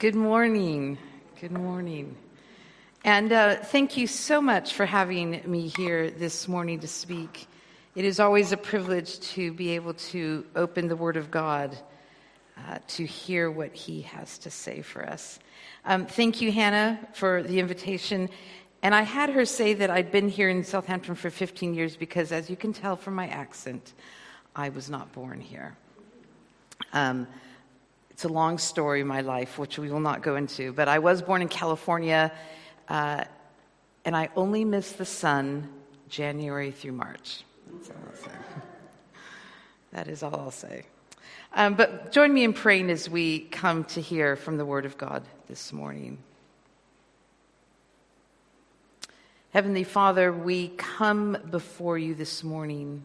Good morning. Good morning. And thank you so much for having me here this morning to speak. It is always a privilege to be able to open the Word of God to hear what He has to say for us. Thank you, Hannah, for the invitation. And I had her say that I'd been here in Southampton for 15 years because, as you can tell from my accent, I was not born here. It's a long story, my life, which we will not go into. But I was born in California, and I only missed the sun January through March. That's all I'll say. That is all I'll say. But join me in praying as we come to hear from the Word of God this morning. Heavenly Father, we come before you this morning,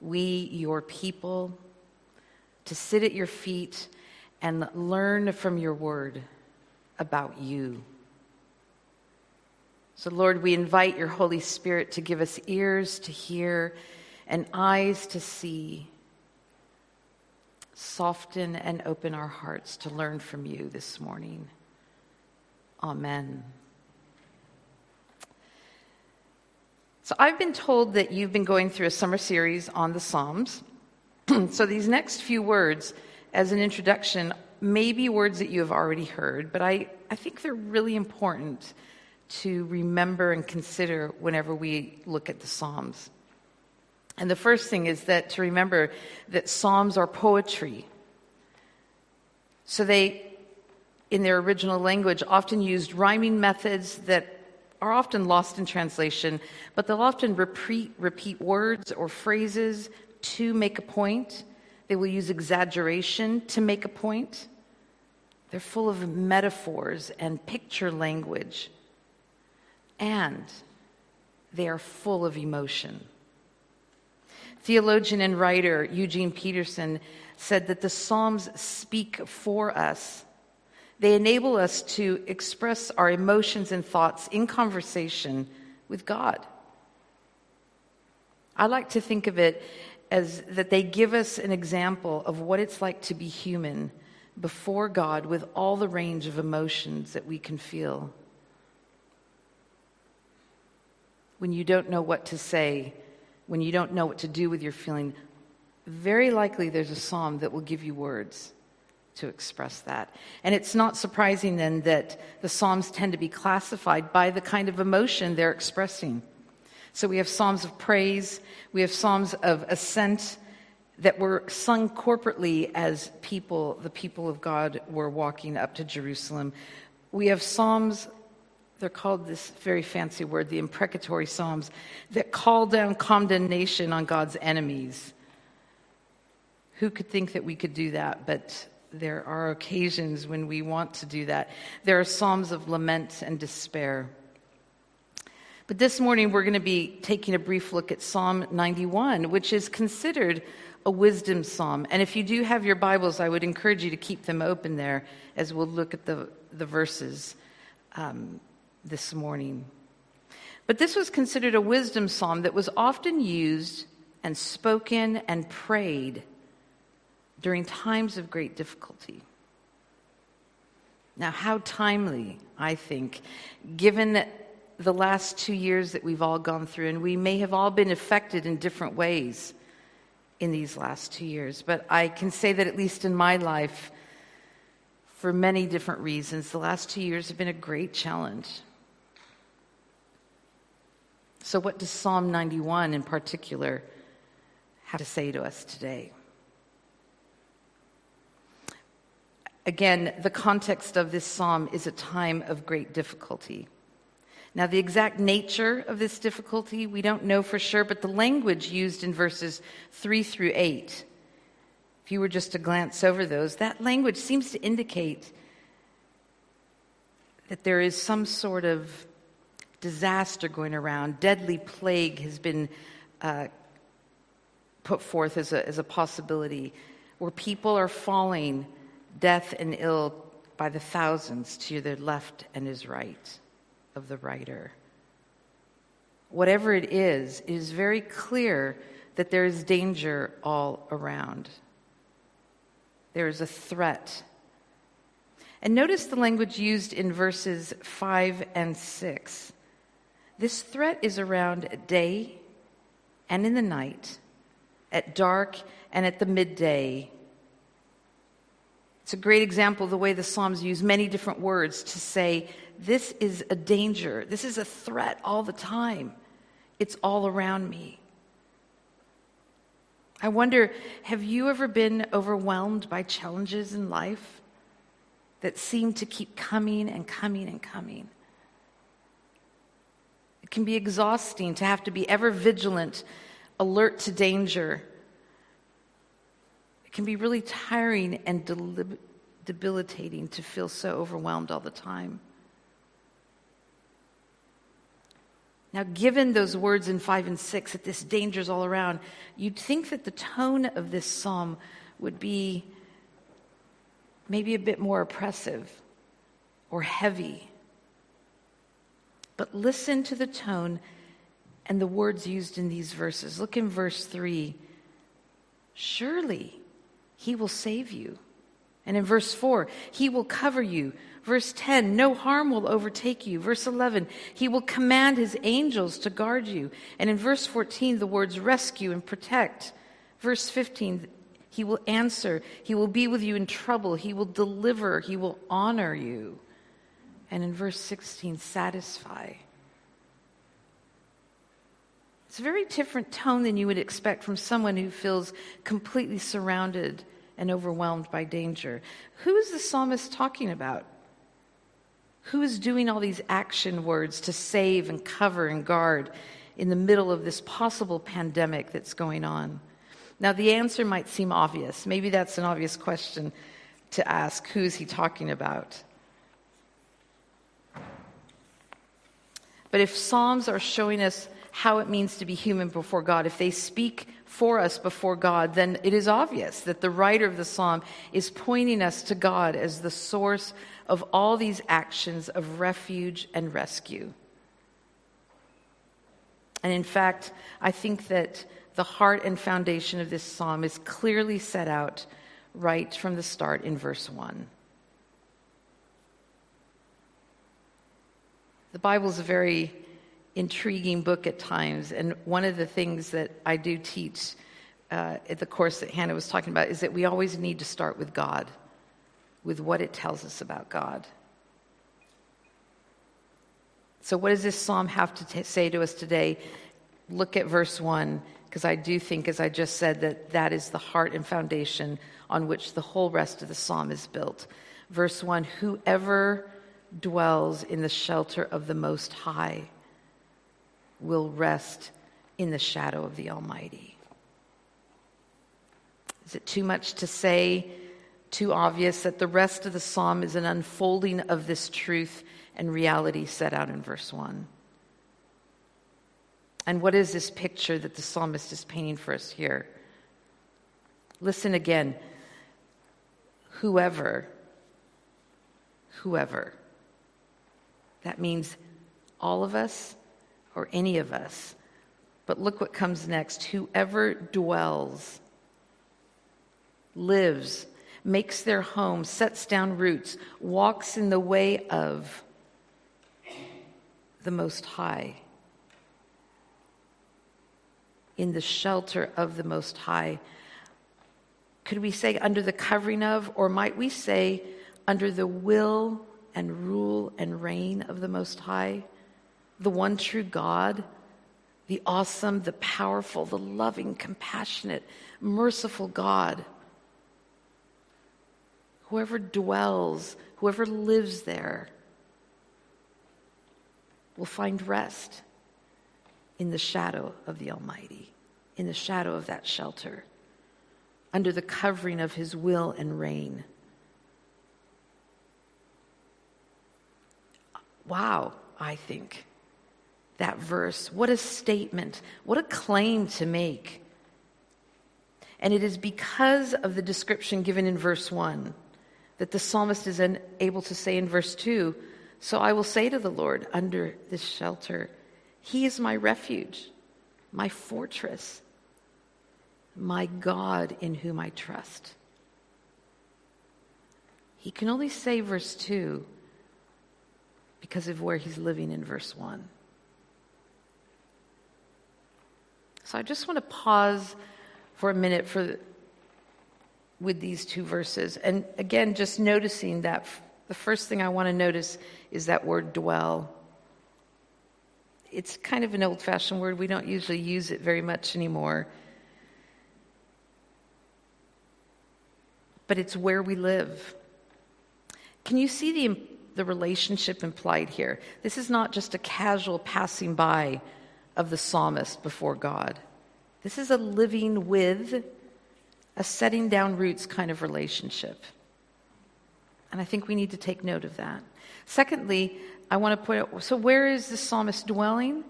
we, your people, to sit at your feet and learn from your word about you. So, Lord, we invite your Holy Spirit to give us ears to hear and eyes to see. Soften and open our hearts to learn from you this morning. Amen. So I've been told that you've been going through a summer series on the Psalms. So these next few words, as an introduction, may be words that you have already heard, but I think they're really important to remember and consider whenever we look at the Psalms. And the first thing is that to remember that Psalms are poetry. So they, in their original language, often used rhyming methods that are often lost in translation, but they'll often repeat words or phrases to make a point. They will use exaggeration to make a point. They're full of metaphors and picture language. And they are full of emotion. Theologian and writer Eugene Peterson said that the Psalms speak for us. They enable us to express our emotions and thoughts in conversation with God. I like to think of it as that they give us an example of what it's like to be human before God with all the range of emotions that we can feel. When you don't know what to say, when you don't know what to do with your feeling, very likely there's a psalm that will give you words to express that. And it's not surprising then that the Psalms tend to be classified by the kind of emotion they're expressing. So we have psalms of praise, we have psalms of ascent that were sung corporately as people, the people of God were walking up to Jerusalem. We have psalms, they're called this very fancy word, the imprecatory psalms, that call down condemnation on God's enemies. Who could think that we could do that? But there are occasions when we want to do that. There are psalms of lament and despair. But this morning we're going to be taking a brief look at Psalm 91, which is considered a wisdom psalm. And if you do have your Bibles, I would encourage you to keep them open there as we'll look at the verses this morning. But this was considered a wisdom psalm that was often used and spoken and prayed during times of great difficulty. Now, how timely, I think, given the last 2 years that we've all gone through, and we may have all been affected in different ways in these last 2 years. But I can say that at least in my life, for many different reasons, the last 2 years have been a great challenge. So what does Psalm 91 in particular have to say to us today? Again, the context of this psalm is a time of great difficulty. Now, the exact nature of this difficulty, we don't know for sure, but the language used in verses 3 through 8, if you were just to glance over those, that language seems to indicate that there is some sort of disaster going around. Deadly plague has been put forth as a possibility, where people are falling death and ill by the thousands to their left and his right of the writer. Whatever it is very clear that there is danger all around. There is a threat. And notice the language used in verses 5 and 6. This threat is around at day and in the night, at dark and at the midday. It's a great example of the way the Psalms use many different words to say, this is a danger, this is a threat all the time. It's all around me. I wonder, have you ever been overwhelmed by challenges in life that seem to keep coming and coming and coming? It can be exhausting to have to be ever vigilant, alert to danger. It can be really tiring and debilitating to feel so overwhelmed all the time. Now, given those words in 5 and 6, that this danger's all around, you'd think that the tone of this psalm would be maybe a bit more oppressive or heavy. But listen to the tone and the words used in these verses. Look in verse 3. Surely he will save you. And in verse 4, he will cover you. Verse 10, no harm will overtake you. Verse 11, he will command his angels to guard you. And in verse 14, the words rescue and protect. Verse 15, he will answer. He will be with you in trouble. He will deliver. He will honor you. And in verse 16, satisfy. It's a very different tone than you would expect from someone who feels completely surrounded and overwhelmed by danger. Who is the psalmist talking about? Who is doing all these action words to save and cover and guard in the middle of this possible pandemic that's going on? Now, the answer might seem obvious. Maybe that's an obvious question to ask. Who is he talking about? But if Psalms are showing us how it means to be human before God, if they speak for us before God, then it is obvious that the writer of the psalm is pointing us to God as the source of all these actions of refuge and rescue. And in fact, I think that the heart and foundation of this psalm is clearly set out right from the start in verse 1. The Bible is a very intriguing book at times, and one of the things that I do teach at the course that Hannah was talking about is that we always need to start with God, with what it tells us about God. So what does this psalm have to say to us today? Look at verse 1, because I do think, as I just said, that is the heart and foundation on which the whole rest of the psalm is built. Verse 1, whoever dwells in the shelter of the Most High will rest in the shadow of the Almighty. Is it too much to say, too obvious, that the rest of the psalm is an unfolding of this truth and reality set out in verse 1? And what is this picture that the psalmist is painting for us here? Listen again. Whoever. That means all of us, or any of us. But look what comes next. Whoever dwells, lives, makes their home, sets down roots, walks in the way of the Most High. In the shelter of the Most High. Could we say under the covering of, or might we say under the will and rule and reign of the Most High? The one true God, the awesome, the powerful, the loving, compassionate, merciful God. Whoever dwells, whoever lives there, will find rest in the shadow of the Almighty, in the shadow of that shelter, under the covering of his will and reign. Wow, I think. That verse, what a statement, what a claim to make. And it is because of the description given in verse 1 that the psalmist is able to say in verse 2, so I will say to the Lord under this shelter, he is my refuge, my fortress, my God in whom I trust. He can only say verse 2 because of where he's living in verse 1. So I just want to pause for a minute with these two verses. And again, just noticing that the first thing I want to notice is that word dwell. It's kind of an old-fashioned word. We don't usually use it very much anymore. But it's where we live. Can you see the relationship implied here? This is not just a casual passing by of the psalmist before God. This is a living with, a setting down roots kind of relationship. And I think we need to take note of that. Secondly, I want to point out, so where is the psalmist dwelling?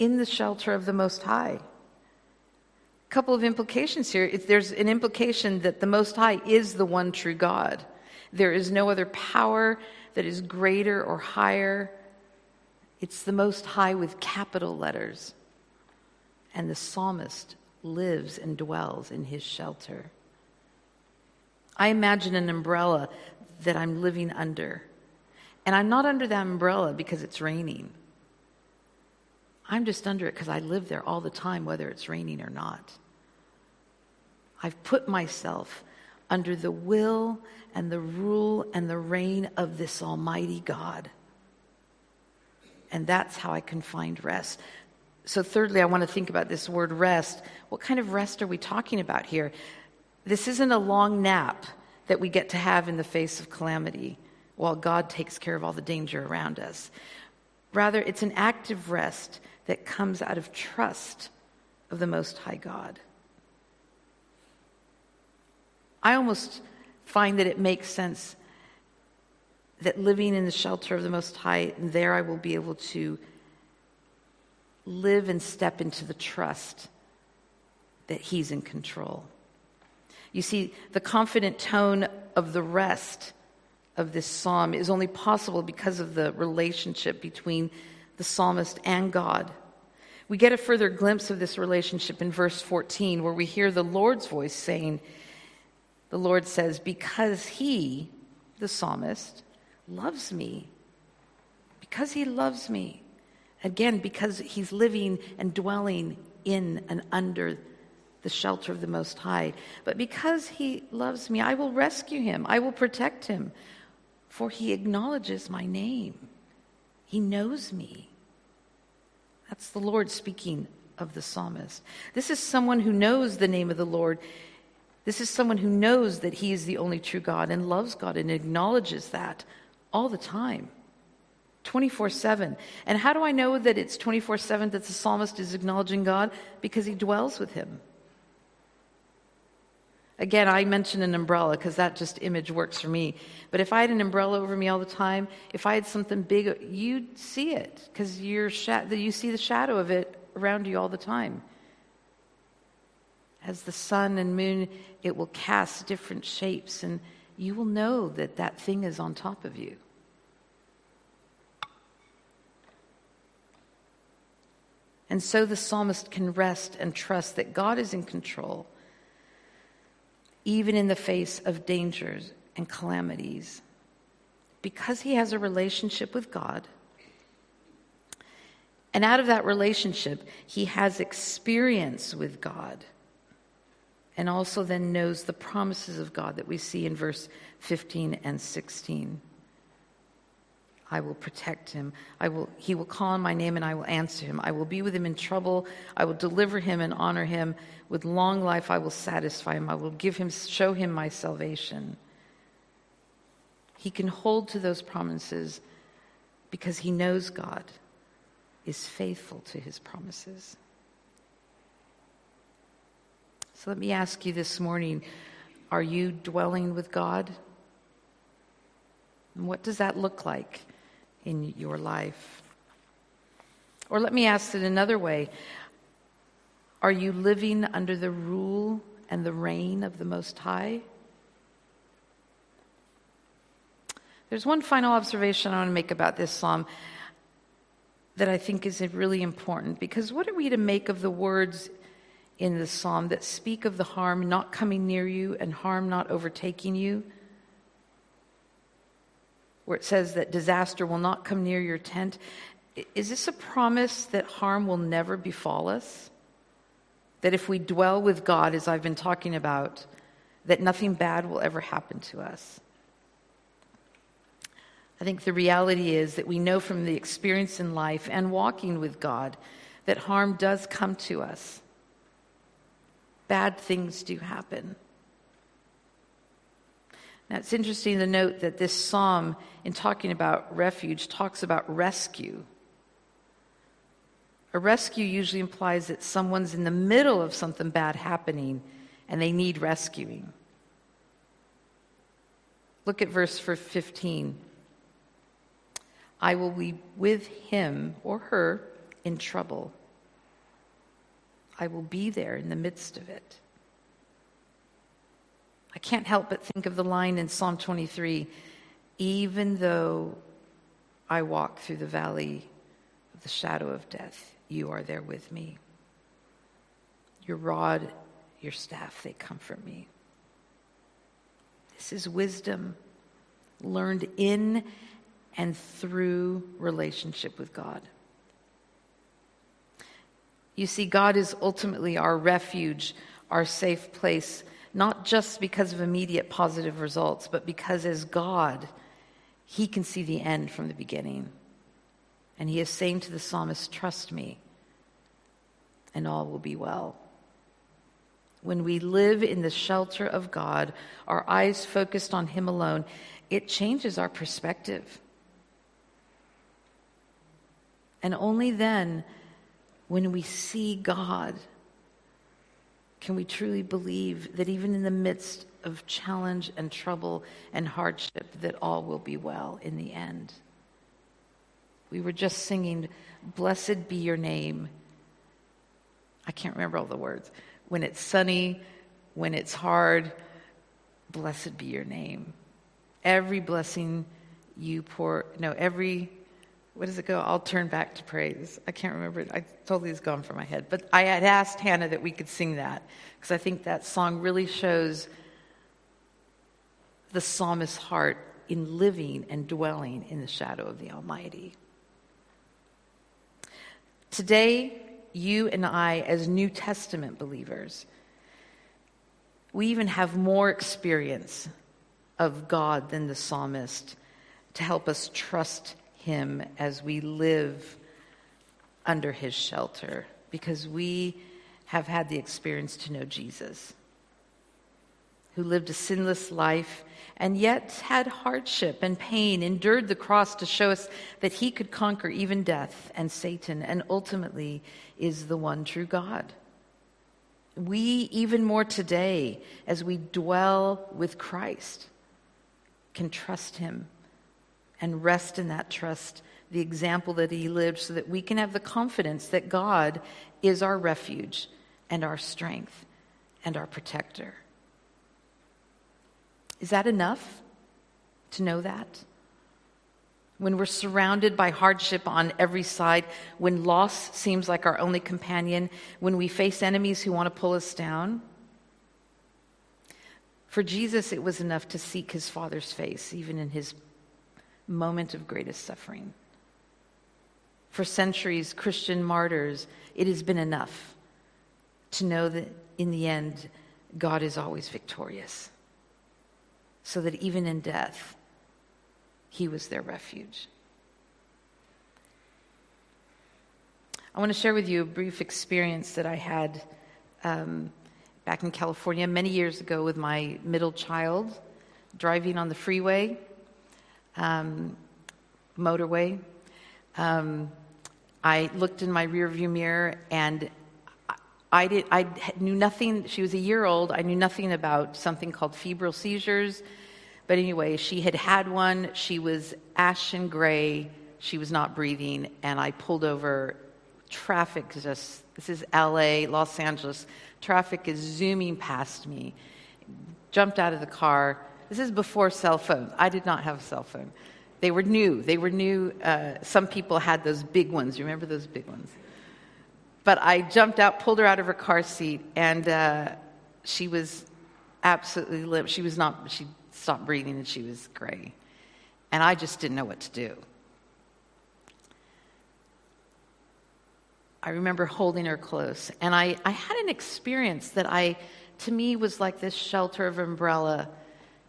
In the shelter of the Most High. A couple of implications here. There's an implication that the Most High is the one true God. There is no other power that is greater or higher. It's the Most High with capital letters. And the psalmist lives and dwells in his shelter. I imagine an umbrella that I'm living under. And I'm not under that umbrella because it's raining. I'm just under it because I live there all the time, whether it's raining or not. I've put myself under the will and the rule and the reign of this Almighty God. And that's how I can find rest. So thirdly, I want to think about this word rest. What kind of rest are we talking about here? This isn't a long nap that we get to have in the face of calamity, while God takes care of all the danger around us. Rather, it's an active rest that comes out of trust of the Most High God. I almost find that it makes sense that living in the shelter of the Most High, and there I will be able to live and step into the trust that He's in control. You see, the confident tone of the rest of this psalm is only possible because of the relationship between the psalmist and God. We get a further glimpse of this relationship in verse 14, where we hear the Lord's voice saying, the Lord says, because he, the psalmist, loves me. Because he loves me. Again, because he's living and dwelling in and under the shelter of the Most High. But because he loves me, I will rescue him. I will protect him. For he acknowledges my name. He knows me. That's the Lord speaking of the psalmist. This is someone who knows the name of the Lord. This is someone who knows that he is the only true God and loves God and acknowledges that all the time, 24/7. And how do I know that it's 24/7 that the psalmist is acknowledging God? Because he dwells with him. Again, I mentioned an umbrella because that just image works for me. But if I had an umbrella over me all the time, if I had something big, you'd see it because you see the shadow of it around you all the time. As the sun and moon, it will cast different shapes, and you will know that that thing is on top of you. And so the psalmist can rest and trust that God is in control, even in the face of dangers and calamities. Because he has a relationship with God, and out of that relationship, he has experience with God, and also then knows the promises of God that we see in verse 15 and 16. I will protect him. He will call on my name and I will answer him. I will be with him in trouble. I will deliver him and honor him. With long life I will satisfy him. I will show him my salvation. He can hold to those promises because he knows God is faithful to his promises. So let me ask you this morning, are you dwelling with God? And what does that look like in your life? Or let me ask it another way. Are you living under the rule and the reign of the Most High? There's one final observation I want to make about this psalm that I think is really important, because what are we to make of the words in the psalm that speak of the harm not coming near you and harm not overtaking you? where it says that disaster will not come near your tent. Is this a promise that harm will never befall us? That if we dwell with God, as I've been talking about, that nothing bad will ever happen to us? I think the reality is that we know from the experience in life and walking with God that harm does come to us. Bad things do happen. Now, it's interesting to note that this psalm, in talking about refuge, talks about rescue. A rescue usually implies that someone's in the middle of something bad happening and they need rescuing. Look at verse 15. I will be with him or her in trouble. I will be there in the midst of it. I can't help but think of the line in Psalm 23, even though I walk through the valley of the shadow of death, you are there with me. Your rod, your staff, they comfort me. This is wisdom learned in and through relationship with God. You see, God is ultimately our refuge, our safe place, not just because of immediate positive results, but because as God, he can see the end from the beginning. And he is saying to the psalmist, trust me, and all will be well. When we live in the shelter of God, our eyes focused on him alone, it changes our perspective. And only then, when we see God, can we truly believe that even in the midst of challenge and trouble and hardship, that all will be well in the end? We were just singing, blessed be your name. I can't remember all the words. When it's sunny, when it's hard, blessed be your name. Every blessing you pour, no, every, what does it go? I'll turn back to praise. I can't remember. I totally has gone from my head. But I had asked Hannah that we could sing that because I think that song really shows the psalmist's heart in living and dwelling in the shadow of the Almighty. Today, you and I, as New Testament believers, we even have more experience of God than the psalmist to help us trust him as we live under his shelter, because we have had the experience to know Jesus, who lived a sinless life and yet had hardship and pain, endured the cross to show us that he could conquer even death and Satan, and ultimately is the one true God. We, even more today, as we dwell with Christ, can trust him and rest in that trust, the example that he lived, so that we can have the confidence that God is our refuge and our strength and our protector. Is that enough to know that? When we're surrounded by hardship on every side, when loss seems like our only companion, when we face enemies who want to pull us down? For Jesus, it was enough to seek his Father's face, even in his moment of greatest suffering. For centuries, Christian martyrs, it has been enough to know that in the end, God is always victorious. So that even in death, he was their refuge. I want to share with you a brief experience that I had back in California many years ago with my middle child, driving on the freeway, motorway. I looked in my rearview mirror and I knew nothing. She was a year old. I knew nothing about something called febrile seizures. But anyway, she had one. She was ashen gray. She was not breathing. And I pulled over. Traffic just, this is LA, Los Angeles. Traffic is zooming past me. Jumped out of the car. This is before cell phones. I did not have a cell phone. They were new. Some people had those big ones. You remember those big ones? But I jumped out, pulled her out of her car seat, and she was absolutely limp. She stopped breathing, and she was gray. and I just didn't know what to do. I remember holding her close, and I had an experience that to me was like this shelter of umbrella,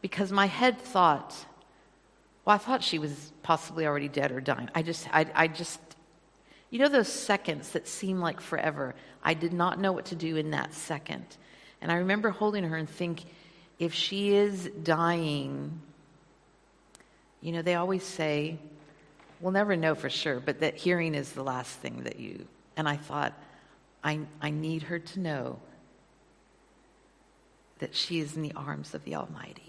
because my head thought, well, I thought she was possibly already dead or dying. I just, you know, those seconds that seem like forever. I did not know what to do in that second. And I remember holding her and think, if she is dying, you know, they always say, we'll never know for sure, but that hearing is the last thing that you, and I thought, I need her to know that she is in the arms of the Almighty.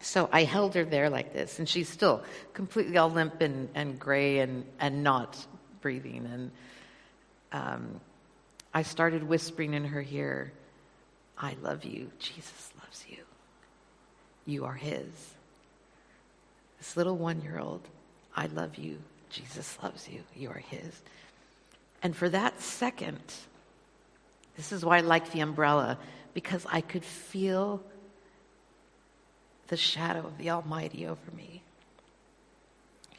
So I held her there like this, and she's still completely all limp and gray and not breathing. And I started whispering in her ear, I love you. Jesus loves you. You are his. This little 1-year-old, I love you. Jesus loves you. You are his. And for that second, this is why I like the umbrella, because I could feel the shadow of the Almighty over me.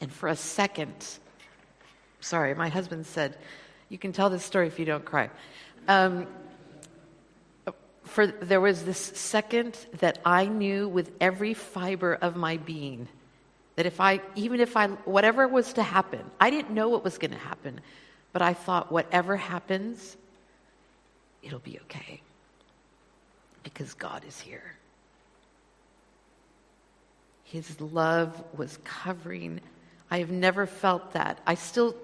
And for a second, sorry, my husband said, you can tell this story if you don't cry. There was this second that I knew with every fiber of my being that whatever was to happen, I didn't know what was going to happen, but I thought, whatever happens, it'll be okay, because God is here. His love was covering. I have never felt that. I still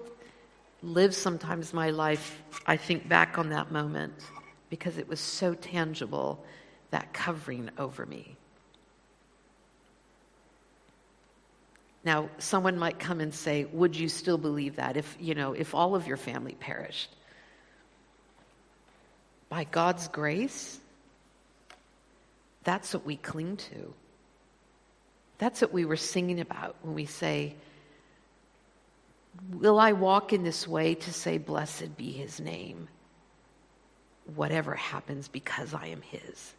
live sometimes my life, I think back on that moment, because it was so tangible, that covering over me. Now, someone might come and say, would you still believe that if all of your family perished? By God's grace, that's what we cling to. That's what we were singing about when we say, will I walk in this way to say, blessed be his name, whatever happens, because I am his,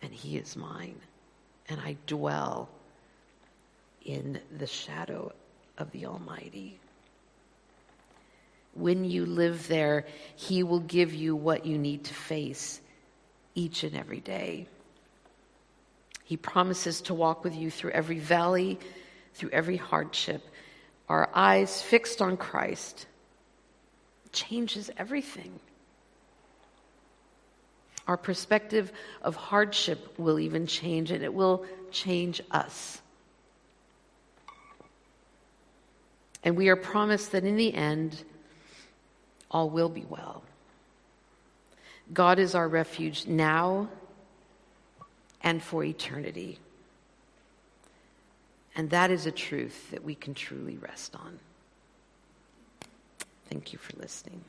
and he is mine, and I dwell in the shadow of the Almighty. When you live there, he will give you what you need to face each and every day. He promises to walk with you through every valley, through every hardship. Our eyes fixed on Christ changes everything. Our perspective of hardship will even change, and it will change us. And we are promised that in the end, all will be well. God is our refuge now and for eternity. And that is a truth that we can truly rest on. Thank you for listening.